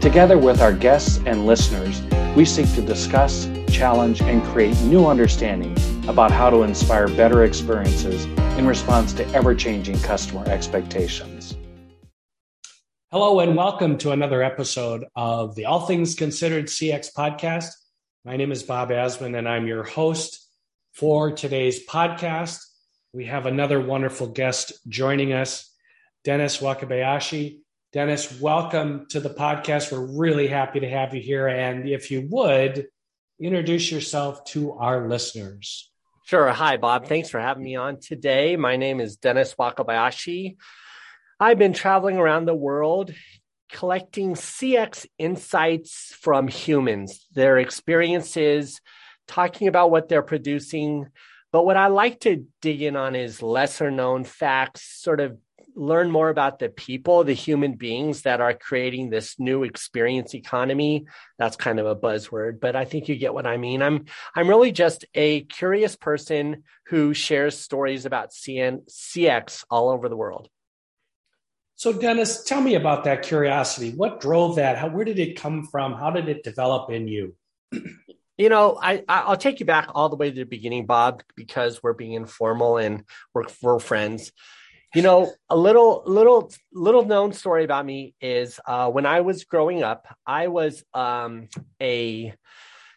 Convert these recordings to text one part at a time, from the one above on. Together with our guests and listeners, we seek to discuss, challenge, and create new understanding about how to inspire better experiences in response to ever-changing customer expectations. Hello, and welcome to another episode of the All Things Considered CX podcast. My name is Bob Asman, and I'm your host for today's podcast. We have another wonderful guest joining us, Dennis Wakabayashi. Dennis, welcome to the podcast. We're really happy to have you here. And if you would, introduce yourself to our listeners. Sure. Hi, Bob. Thanks for having me on today. My name is Dennis Wakabayashi. I've been traveling around the world collecting CX insights from humans, their experiences, talking about what they're producing. But what I like to dig in on is lesser known facts, sort of learn more about the people, the human beings that are creating this new experience economy. That's kind of a buzzword, but I think you get what I mean. I'm really just a curious person who shares stories about CX all over the world. So Dennis, tell me about that curiosity. What drove that? Where did it come from? How did it develop in you? You know, I'll take you back all the way to the beginning, Bob, because we're being informal and we're friends. You know, a little known story about me is when I was growing up, I was a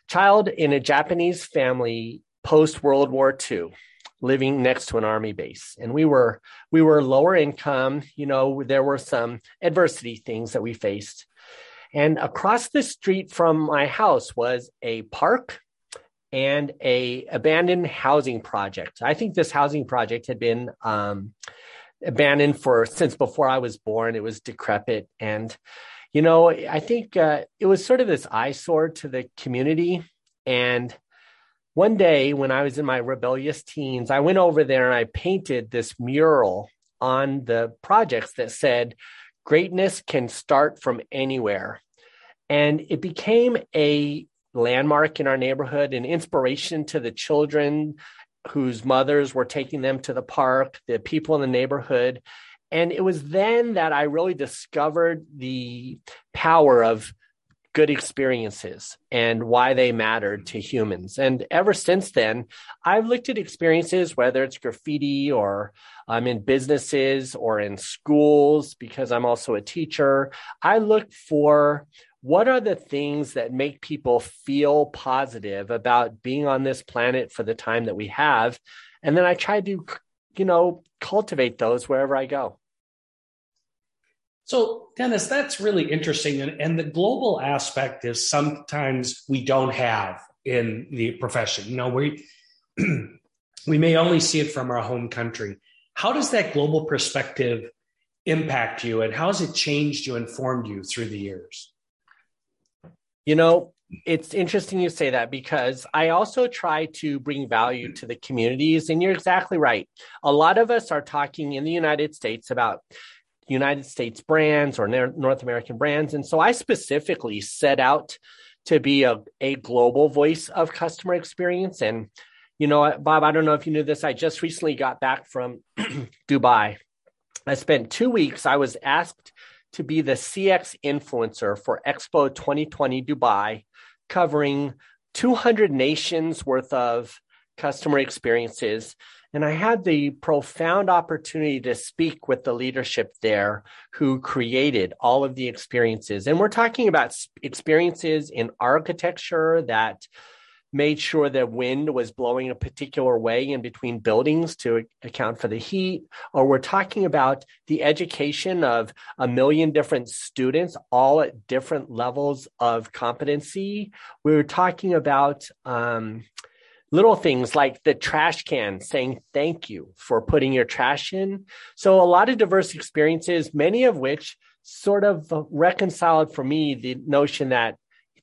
child in a Japanese family post-World War II, living next to an army base. And we were lower income. You know, there were some adversity things that we faced. And across the street from my house was a park and a abandoned housing project. I think this housing project had been abandoned since before I was born. It was decrepit. And, you know, I think it was sort of this eyesore to the community. And one day when I was in my rebellious teens, I went over there and I painted this mural on the projects that said, "Greatness can start from anywhere." And it became a landmark in our neighborhood, an inspiration to the children whose mothers were taking them to the park, the people in the neighborhood. And it was then that I really discovered the power of good experiences and why they mattered to humans. And ever since then, I've looked at experiences, whether it's graffiti or I'm in businesses or in schools, because I'm also a teacher. I look for what are the things that make people feel positive about being on this planet for the time that we have? And then I try to, you know, cultivate those wherever I go. So, Dennis, that's really interesting. And the global aspect is sometimes we don't have in the profession. You know, we may only see it from our home country. How does that global perspective impact you? And how has it changed you, informed you through the years? You know, it's interesting you say that because I also try to bring value to the communities. And you're exactly right. A lot of us are talking in the United States about United States brands or North American brands. And so I specifically set out to be a global voice of customer experience. And, you know, Bob, I don't know if you knew this. I just recently got back from Dubai. I spent 2 weeks. I was asked to be the CX influencer for Expo 2020 Dubai, covering 200 nations worth of customer experiences. And I had the profound opportunity to speak with the leadership there who created all of the experiences. And we're talking about experiences in architecture that made sure that wind was blowing a particular way in between buildings to account for the heat, or we're talking about the education of 1 million different students, all at different levels of competency. We were talking about little things like the trash can saying thank you for putting your trash in. So a lot of diverse experiences, many of which sort of reconciled for me the notion that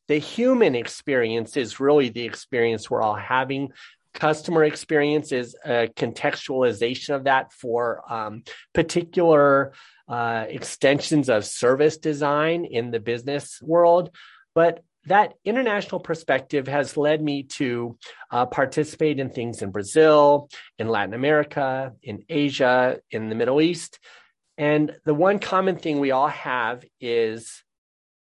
The human experience is really the experience we're all having. Customer experience is a contextualization of that for particular extensions of service design in the business world. But that international perspective has led me to participate in things in Brazil, in Latin America, in Asia, in the Middle East. And the one common thing we all have is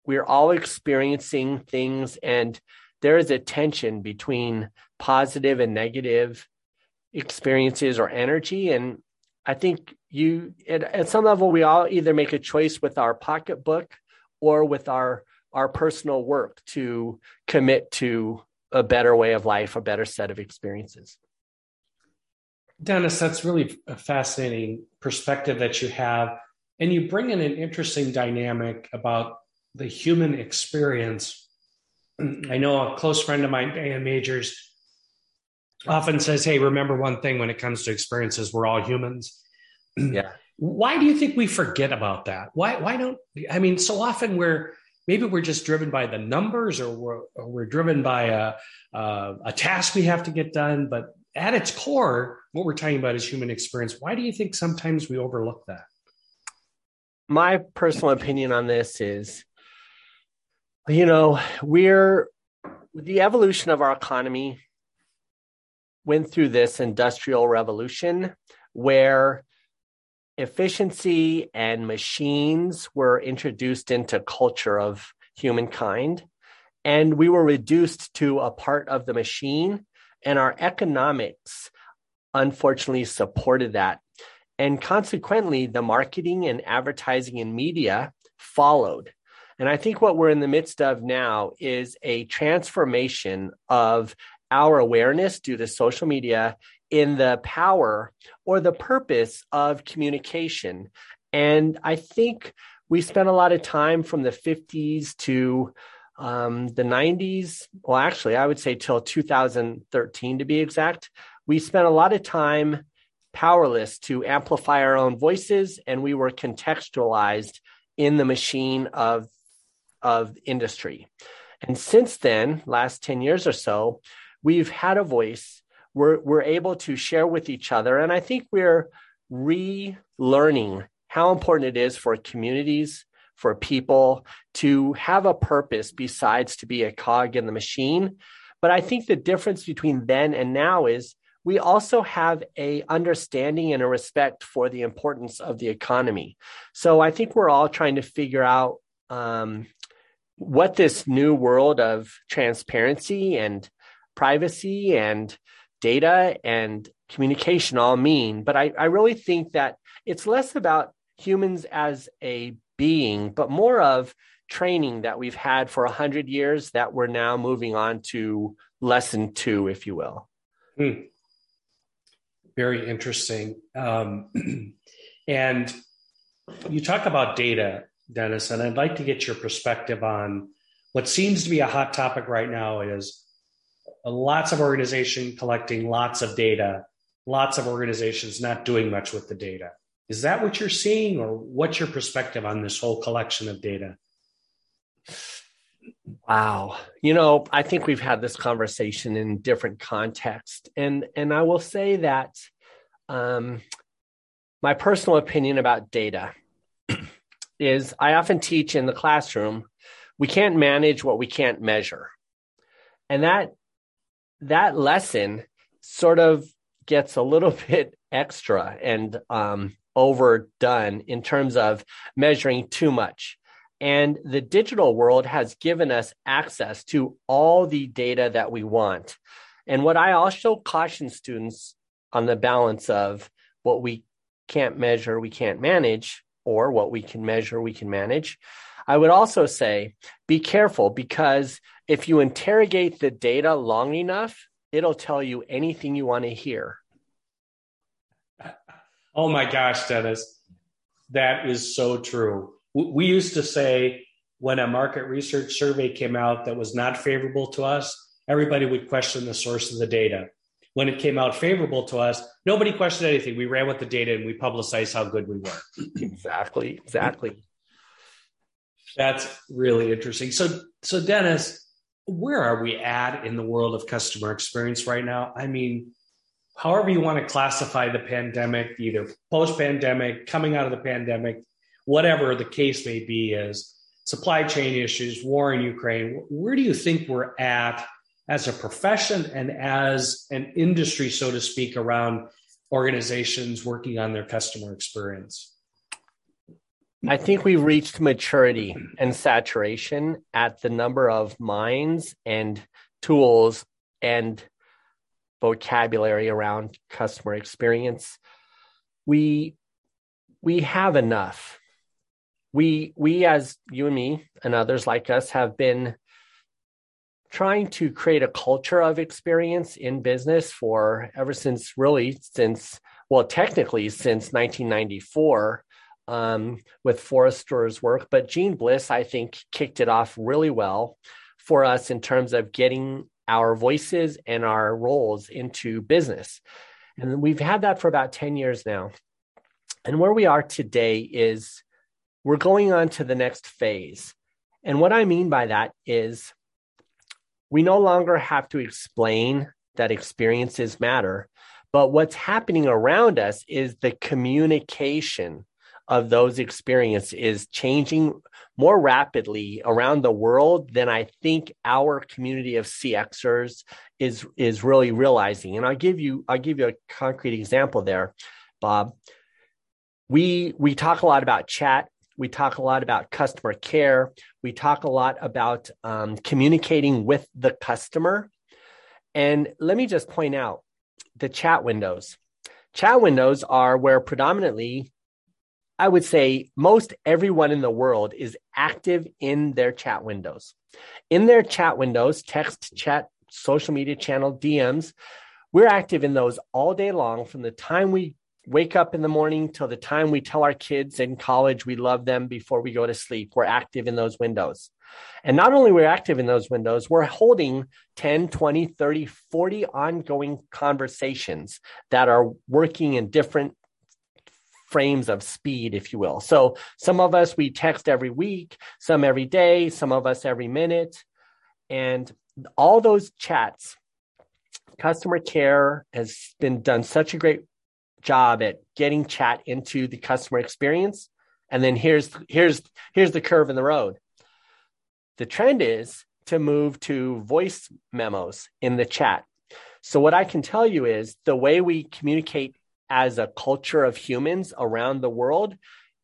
we're all experiencing things, and there is a tension between positive and negative experiences or energy. And I think at some level, we all either make a choice with our pocketbook or with our personal work to commit to a better way of life, a better set of experiences. Dennis, that's really a fascinating perspective that you have. And you bring in an interesting dynamic about the human experience. I know a close friend of mine, AM Majors, often says, hey, remember one thing when it comes to experiences, we're all humans. Yeah. Why do you think we forget about that? Why don't so often we're just driven by the numbers, or we're driven by a task we have to get done. But at its core, what we're talking about is human experience. Why do you think sometimes we overlook that? My personal opinion on this is, the evolution of our economy went through this industrial revolution where efficiency and machines were introduced into culture of humankind, and we were reduced to a part of the machine, and our economics unfortunately supported that. And consequently, the marketing and advertising and media followed. And I think what we're in the midst of now is a transformation of our awareness due to social media in the power or the purpose of communication. And I think we spent a lot of time from the 50s to the 90s. Well, actually, I would say till 2013, to be exact. We spent a lot of time powerless to amplify our own voices, and we were contextualized in the machine of industry. And since then, last 10 years or so, we've had a voice. We're able to share with each other. And I think we're relearning how important it is for communities, for people to have a purpose besides to be a cog in the machine. But I think the difference between then and now is we also have a understanding and a respect for the importance of the economy. So I think we're all trying to figure out what this new world of transparency and privacy and data and communication all mean. But I really think that it's less about humans as a being, but more of training that we've had for 100 years that we're now moving on to lesson 2, if you will. Hmm. Very interesting. And you talk about data, Dennis, and I'd like to get your perspective on what seems to be a hot topic right now is lots of organizations collecting lots of data, lots of organizations not doing much with the data. Is that what you're seeing, or what's your perspective on this whole collection of data? Wow. I think we've had this conversation in different contexts. And I will say that my personal opinion about data is I often teach in the classroom, we can't manage what we can't measure. And that lesson sort of gets a little bit extra and overdone in terms of measuring too much. And the digital world has given us access to all the data that we want. And what I also caution students on the balance of what we can't measure, we can't manage, or what we can measure, we can manage. I would also say, be careful, because if you interrogate the data long enough, it'll tell you anything you want to hear. Oh my gosh, Dennis, that is so true. We used to say when a market research survey came out that was not favorable to us, everybody would question the source of the data. When it came out favorable to us, nobody questioned anything. We ran with the data and we publicized how good we were. Exactly. That's really interesting. So Dennis, where are we at in the world of customer experience right now? I mean, however you want to classify the pandemic, either post-pandemic, coming out of the pandemic, whatever the case may be, is supply chain issues, war in Ukraine. Where do you think we're at as a profession and as an industry, so to speak, around organizations working on their customer experience? I think we've reached maturity and saturation at the number of minds and tools and vocabulary around customer experience. We have enough. We, as you and me and others like us, have been trying to create a culture of experience in business for since 1994. With Forrester's work, but Gene Bliss, I think, kicked it off really well for us in terms of getting our voices and our roles into business. And we've had that for about 10 years now. And where we are today is we're going on to the next phase. And what I mean by that is we no longer have to explain that experiences matter, but what's happening around us is the communication of those experiences is changing more rapidly around the world than I think our community of CXers is really realizing. And I'll give you a concrete example there, Bob. We talk a lot about chat. We talk a lot about customer care. We talk a lot about communicating with the customer. And let me just point out the chat windows. Chat windows are where predominantly, I would say, most everyone in the world is active in their chat windows. In their chat windows, text, chat, social media channel, DMs, we're active in those all day long, from the time we wake up in the morning till the time we tell our kids in college we love them before we go to sleep. We're active in those windows. And not only we're active in those windows, we're holding 10, 20, 30, 40 ongoing conversations that are working in different frames of speed, if you will. So some of us, we text every week, some every day, some of us every minute. And all those chats, customer care has been done such a great job at getting chat into the customer experience. And then here's the curve in the road. The trend is to move to voice memos in the chat. So what I can tell you is the way we communicate as a culture of humans around the world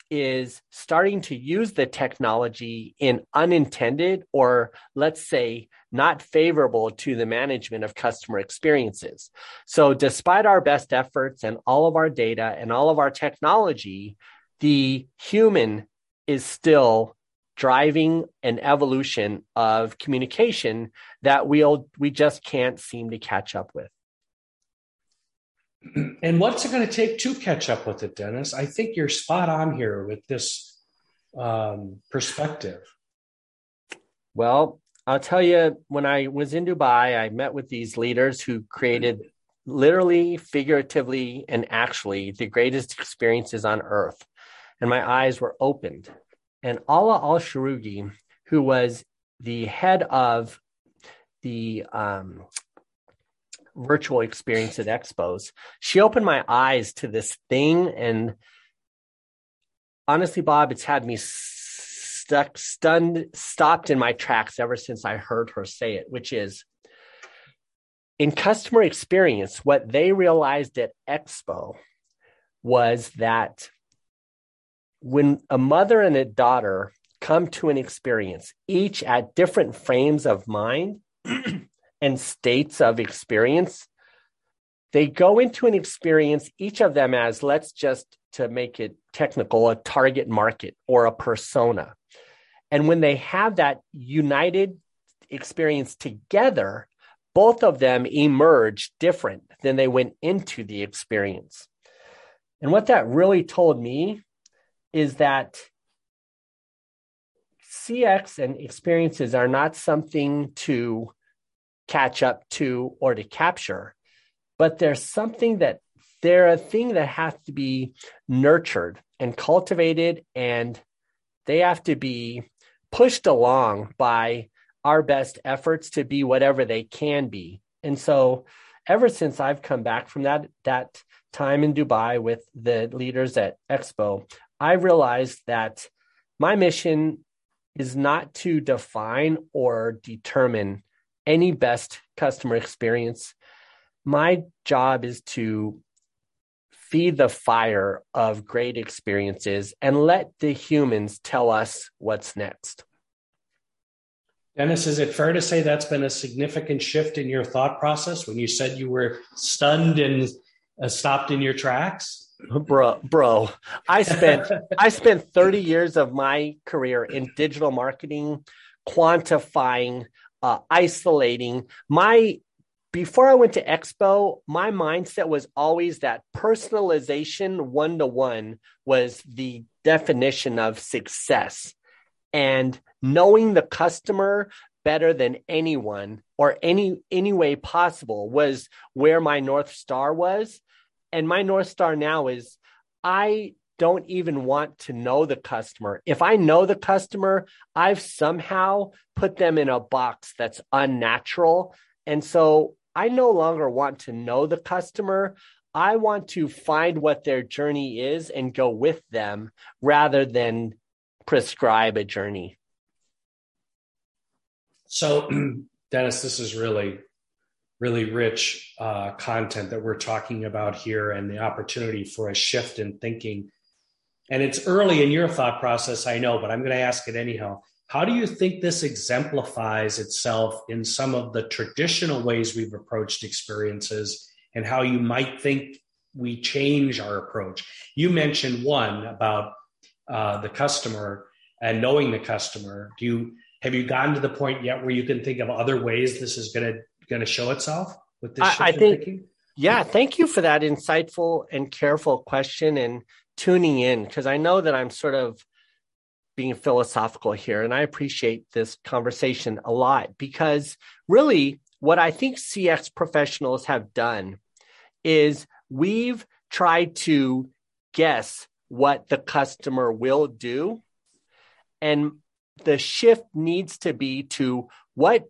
is starting to use the technology in unintended, or let's say not favorable to the management of customer experiences. So despite our best efforts and all of our data and all of our technology, the human is still driving an evolution of communication that we just can't seem to catch up with. And what's it going to take to catch up with it, Dennis? I think you're spot on here with this perspective. Well, I'll tell you, when I was in Dubai, I met with these leaders who created literally, figuratively, and actually the greatest experiences on earth. And my eyes were opened. And Ala Al Sharugi, who was the head of the virtual experience at Expos, she opened my eyes to this thing. And honestly, Bob, it's had me stopped in my tracks ever since I heard her say it, which is, in customer experience, what they realized at Expo was that when a mother and a daughter come to an experience, each at different frames of mind and states of experience, they go into an experience, each of them as, let's just, to make it technical, a target market or a persona. And when they have that united experience together, both of them emerge different than they went into the experience. And what that really told me is that CX and experiences are not something to catch up to or to capture, but there's something that they're a thing that has to be nurtured and cultivated, and they have to be pushed along by our best efforts to be whatever they can be. And so ever since I've come back from that time in Dubai with the leaders at Expo, I realized that my mission is not to define or determine any best customer experience. My job is to feed the fire of great experiences and let the humans tell us what's next. Dennis, is it fair to say that's been a significant shift in your thought process when you said you were stunned and stopped in your tracks? Bro, I spent 30 years of my career in digital marketing, quantifying, isolating. Before I went to Expo, my mindset was always that personalization one-to-one was the definition of success. And knowing the customer better than anyone or any way possible was where my North Star was. And my North Star now is I don't even want to know the customer. If I know the customer, I've somehow put them in a box that's unnatural. And so I no longer want to know the customer. I want to find what their journey is and go with them rather than prescribe a journey. So, Dennis, this is really, really rich content that we're talking about here and the opportunity for a shift in thinking. And it's early in your thought process, I know, but I'm going to ask it anyhow. How do you think this exemplifies itself in some of the traditional ways we've approached experiences and how you might think we change our approach? You mentioned one about the customer and knowing the customer. Have you gotten to the point yet where you can think of other ways this is going to show itself with this shift in thinking? Yeah, thank you for that insightful and careful question and tuning in, because I know that I'm sort of being philosophical here, and I appreciate this conversation a lot, because really what I think CX professionals have done is we've tried to guess what the customer will do, and the shift needs to be to what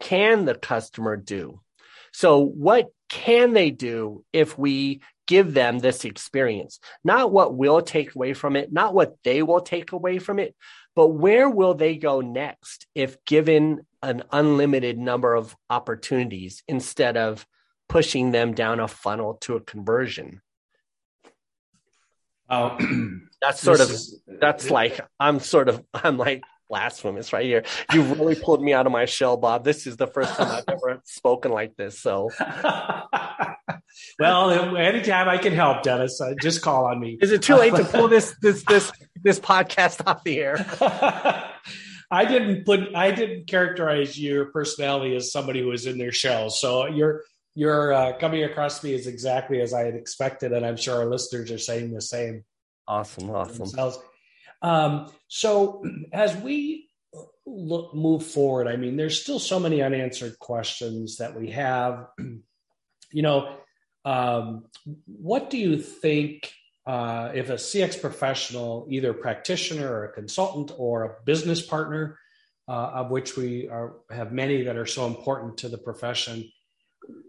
can the customer do? So what can they do if we give them this experience? Not what we'll take away from it, not what they will take away from it, but where will they go next if given an unlimited number of opportunities instead of pushing them down a funnel to a conversion? Oh, I'm blasphemous right here. You really pulled me out of my shell, Bob. This is the first time I've ever spoken like this. So, well, anytime I can help, Dennis, just call on me. Is it too late to pull this podcast off the air? I didn't characterize your personality as somebody who is in their shell. So you're coming across to me as exactly as I had expected, and I'm sure our listeners are saying the same. Awesome. Themselves. So as we move forward, I mean, there's still so many unanswered questions that we have. What do you think if a CX professional, either practitioner or a consultant or a business partner, of which we have many that are so important to the profession,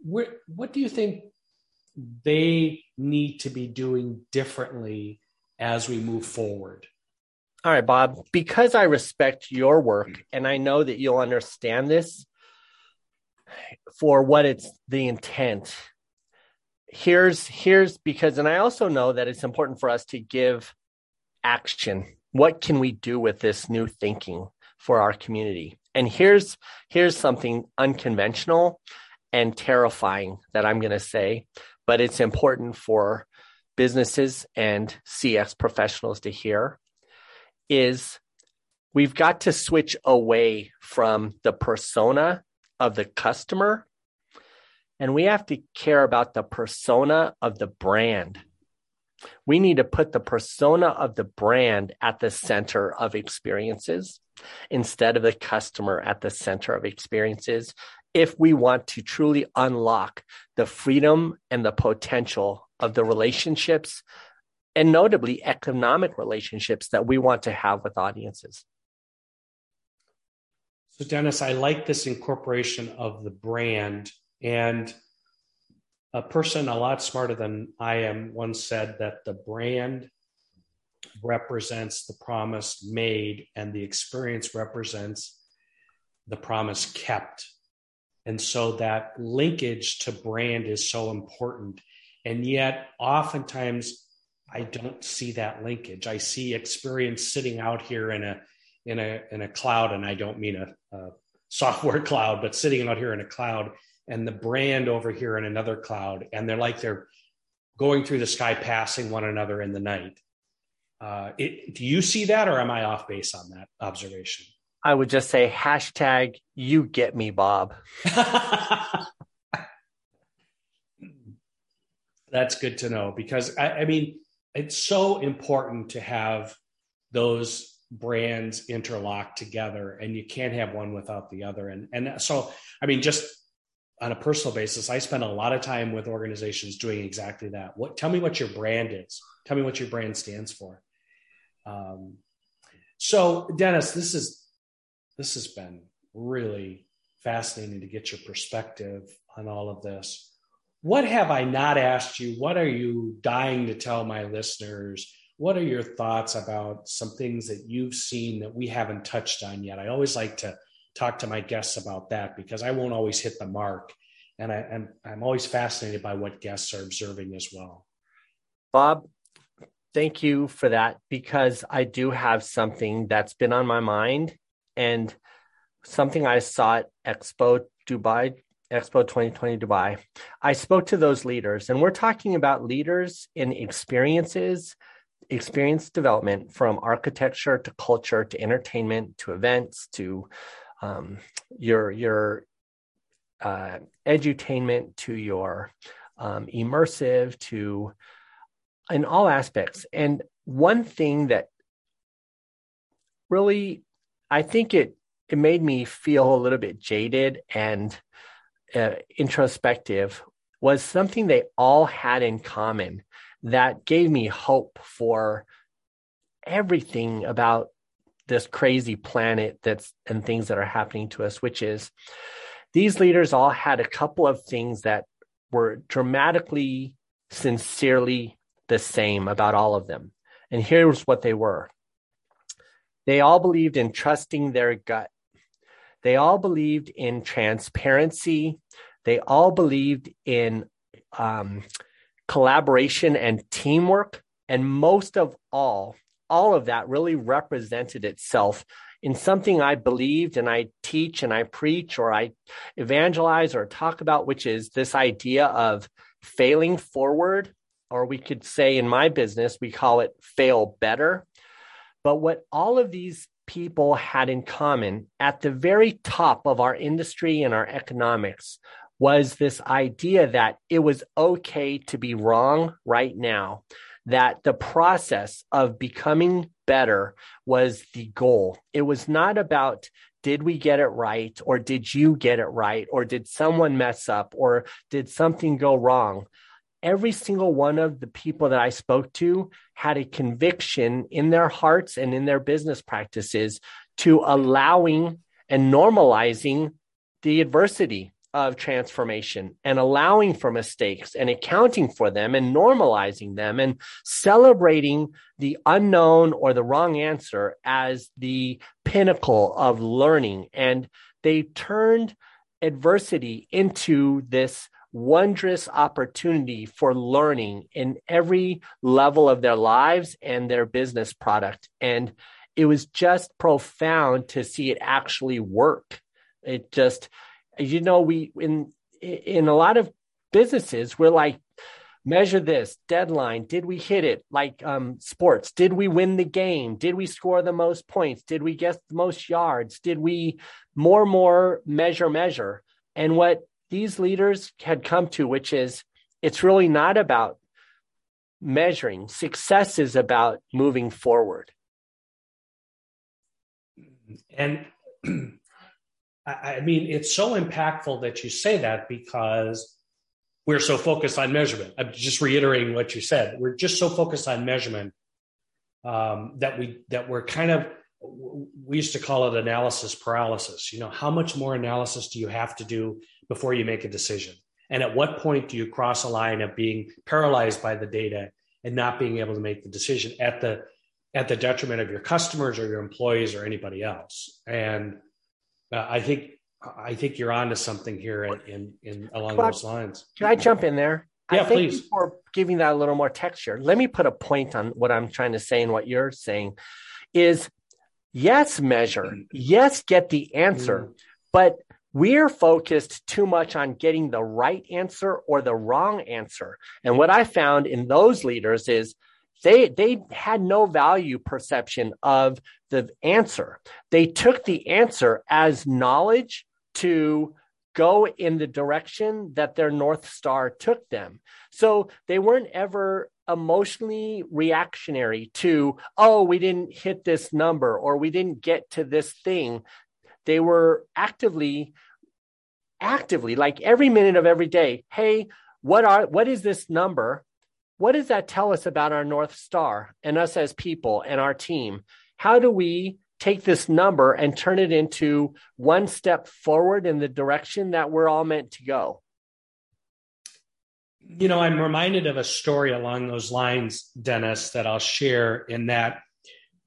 what do you think they need to be doing differently as we move forward? All right, Bob, because I respect your work and I know that you'll understand this for what it's the intent. Here's because, and I also know that it's important for us to give action. What can we do with this new thinking for our community? And here's something unconventional and terrifying that I'm going to say, but it's important for businesses and CX professionals to hear. Is we've got to switch away from the persona of the customer, and we have to care about the persona of the brand. We need to put the persona of the brand at the center of experiences instead of the customer at the center of experiences if we want to truly unlock the freedom and the potential of the relationships, and notably economic relationships, that we want to have with audiences. So Dennis, I like this incorporation of the brand, and a person a lot smarter than I am once said that the brand represents the promise made and the experience represents the promise kept. And so that linkage to brand is so important. And yet oftentimes I don't see that linkage. I see experience sitting out here in a cloud, and I don't mean a software cloud, but sitting out here in a cloud, and the brand over here in another cloud. And they're going through the sky, passing one another in the night. Do you see that, or am I off base on that observation? I would just say hashtag you get me, Bob. That's good to know, because I mean, it's so important to have those brands interlock together, and you can't have one without the other. And so, I mean, just on a personal basis, I spend a lot of time with organizations doing exactly that. Tell me what your brand is. Tell me what your brand stands for. So Dennis, this has been really fascinating to get your perspective on all of this. What have I not asked you? What are you dying to tell my listeners? What are your thoughts about some things that you've seen that we haven't touched on yet? I always like to talk to my guests about that, because I won't always hit the mark. And I'm always fascinated by what guests are observing as well. Bob, thank you for that, because I do have something that's been on my mind, and something I saw at Expo 2020 Dubai. I spoke to those leaders, and we're talking about leaders in experiences, experience development, from architecture to culture to entertainment to events to your edutainment to your immersive to in all aspects. And one thing that really, I think it made me feel a little bit jaded and introspective was something they all had in common that gave me hope for everything about this crazy planet and things that are happening to us, which is these leaders all had a couple of things that were dramatically, sincerely the same about all of them. And here's what they were. They all believed in trusting their gut. They all believed in transparency. They all believed in collaboration and teamwork. And most of all of that really represented itself in something I believed, and I teach and I preach or I evangelize or talk about, which is this idea of failing forward, or we could say in my business, we call it fail better. But what all of these people had in common at the very top of our industry and our economics was this idea that it was okay to be wrong right now, that the process of becoming better was the goal. It was not about, did we get it right, or did you get it right, or did someone mess up, or did something go wrong? Every single one of the people that I spoke to had a conviction in their hearts and in their business practices to allowing and normalizing the adversity of transformation, and allowing for mistakes and accounting for them and normalizing them and celebrating the unknown or the wrong answer as the pinnacle of learning. And they turned adversity into this wondrous opportunity for learning in every level of their lives and their business product. And it was just profound to see it actually work. It just, you know, we in a lot of businesses, we're like, measure this deadline. Did we hit it? Like sports, did we win the game? Did we score the most points? Did we get the most yards? Did we more, measure? And what these leaders had come to, which is, it's really not about measuring. Success is about moving forward. And I mean, it's so impactful that you say that, because we're so focused on measurement. I'm just reiterating what you said. We're just so focused on measurement that we're kind of we used to call it analysis paralysis. You know, how much more analysis do you have to do before you make a decision? And at what point do you cross a line of being paralyzed by the data and not being able to make the decision at the detriment of your customers or your employees or anybody else? And I think you're onto something here in along those lines. Can I jump in there? Yeah, I think please. Before giving that a little more texture, let me put a point on what I'm trying to say and what you're saying is, yes, measure, yes, get the answer, but we're focused too much on getting the right answer or the wrong answer. And what I found in those leaders is they had no value perception of the answer. They took the answer as knowledge to go in the direction that their North Star took them. So they weren't ever emotionally reactionary to, oh, we didn't hit this number or we didn't get to this thing. They were actively, like every minute of every day, hey, what is this number? What does that tell us about our North Star and us as people and our team? How do we take this number and turn it into one step forward in the direction that we're all meant to go? You know, I'm reminded of a story along those lines, Dennis, that I'll share, in that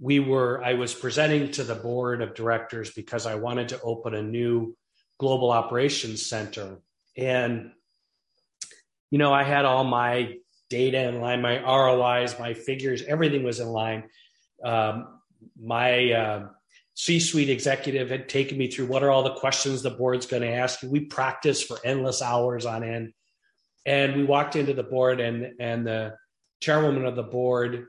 I was presenting to the board of directors because I wanted to open a new global operations center. And, you know, I had all my data in line, my ROIs, my figures, everything was in line. My C-suite executive had taken me through what are all the questions the board's going to ask you. We practiced for endless hours on end. And we walked into the board, and the chairwoman of the board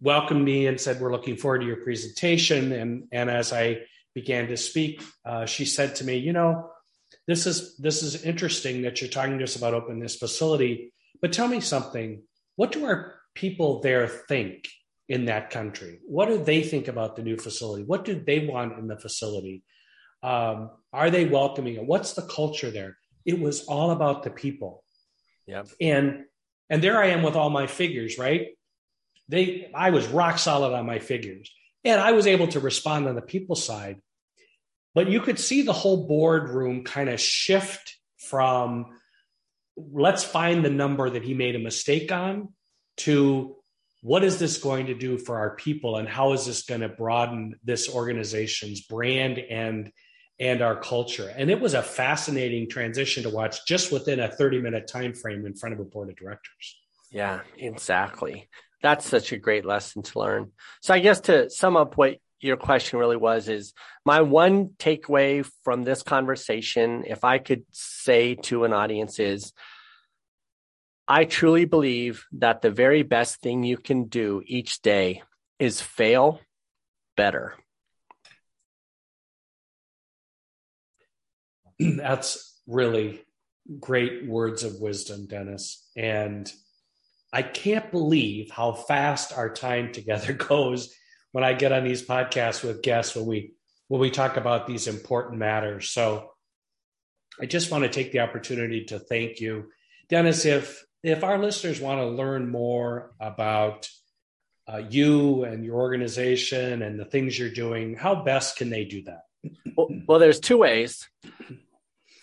welcomed me and said, we're looking forward to your presentation. And as I began to speak, she said to me, you know, this is interesting that you're talking to us about opening this facility, but tell me something. What do our people there think in that country? What do they think about the new facility? What do they want in the facility? Are they welcoming it? What's the culture there? It was all about the people. Yep. And there I am with all my figures, right? I was rock solid on my figures, and I was able to respond on the people side, but you could see the whole boardroom kind of shift from let's find the number that he made a mistake on to what is this going to do for our people, and how is this going to broaden this organization's brand and our culture? And it was a fascinating transition to watch just within a 30-minute time frame in front of a board of directors. Yeah, exactly. That's such a great lesson to learn. So I guess to sum up what your question really was is, my one takeaway from this conversation, if I could say to an audience, is I truly believe that the very best thing you can do each day is fail better. That's really great words of wisdom, Dennis. And I can't believe how fast our time together goes when I get on these podcasts with guests, when we talk about these important matters. So I just want to take the opportunity to thank you, Dennis. If our listeners want to learn more about you and your organization and the things you're doing, how best can they do that? Well, there's two ways.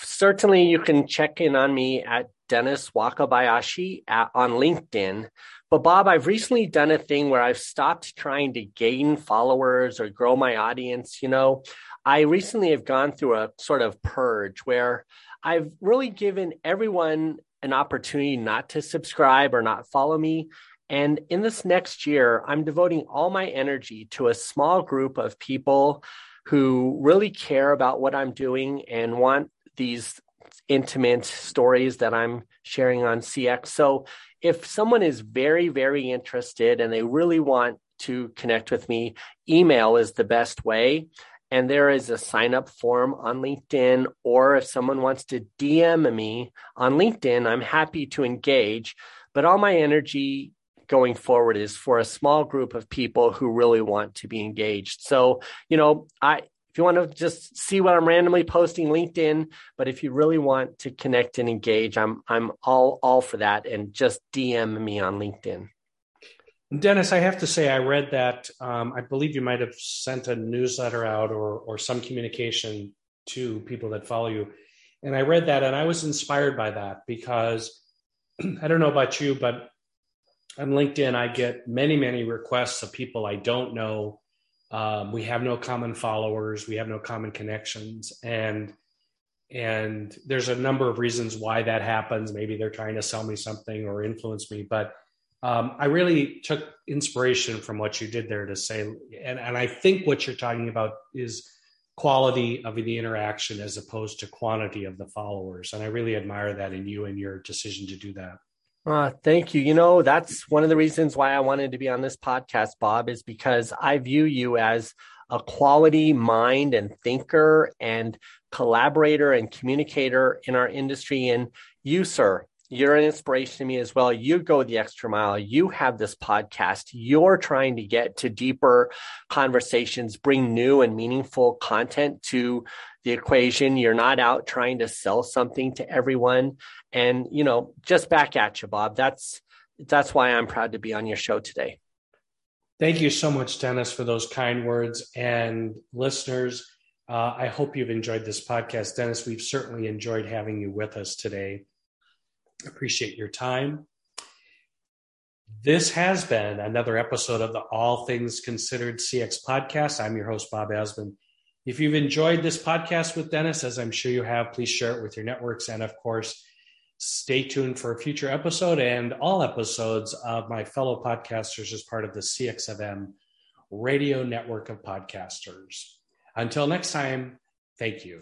Certainly, you can check in on me at Dennis Wakabayashi on LinkedIn. But Bob, I've recently done a thing where I've stopped trying to gain followers or grow my audience. You know, I recently have gone through a sort of purge where I've really given everyone an opportunity not to subscribe or not follow me. And in this next year, I'm devoting all my energy to a small group of people who really care about what I'm doing and want these intimate stories that I'm sharing on CX. So if someone is very, very interested and they really want to connect with me, email is the best way. And there is a sign-up form on LinkedIn, or if someone wants to DM me on LinkedIn, I'm happy to engage. But all my energy going forward is for a small group of people who really want to be engaged. So, you know, if you want to just see what I'm randomly posting, LinkedIn, but if you really want to connect and engage, I'm all for that, and just DM me on LinkedIn. Dennis, I have to say, I read that, I believe you might have sent a newsletter out or some communication to people that follow you. And I read that and I was inspired by that because I don't know about you, but on LinkedIn, I get many, many requests of people I don't know. We have no common followers. We have no common connections. And there's a number of reasons why that happens. Maybe they're trying to sell me something or influence me. But I really took inspiration from what you did there to say, and I think what you're talking about is quality of the interaction as opposed to quantity of the followers. And I really admire that in you and your decision to do that. Thank you. You know, that's one of the reasons why I wanted to be on this podcast, Bob, is because I view you as a quality mind and thinker and collaborator and communicator in our industry. And you, sir, you're an inspiration to me as well. You go the extra mile. You have this podcast. You're trying to get to deeper conversations, bring new and meaningful content to the equation. You're not out trying to sell something to everyone. And, you know, just back at you, Bob. That's why I'm proud to be on your show today. Thank you so much, Dennis, for those kind words. And listeners, I hope you've enjoyed this podcast. Dennis, we've certainly enjoyed having you with us today. Appreciate your time. This has been another episode of the All Things Considered CX podcast. I'm your host, Bob Asman. If you've enjoyed this podcast with Dennis, as I'm sure you have, please share it with your networks. And of course, stay tuned for a future episode and all episodes of my fellow podcasters as part of the CX of M radio network of podcasters. Until next time, thank you.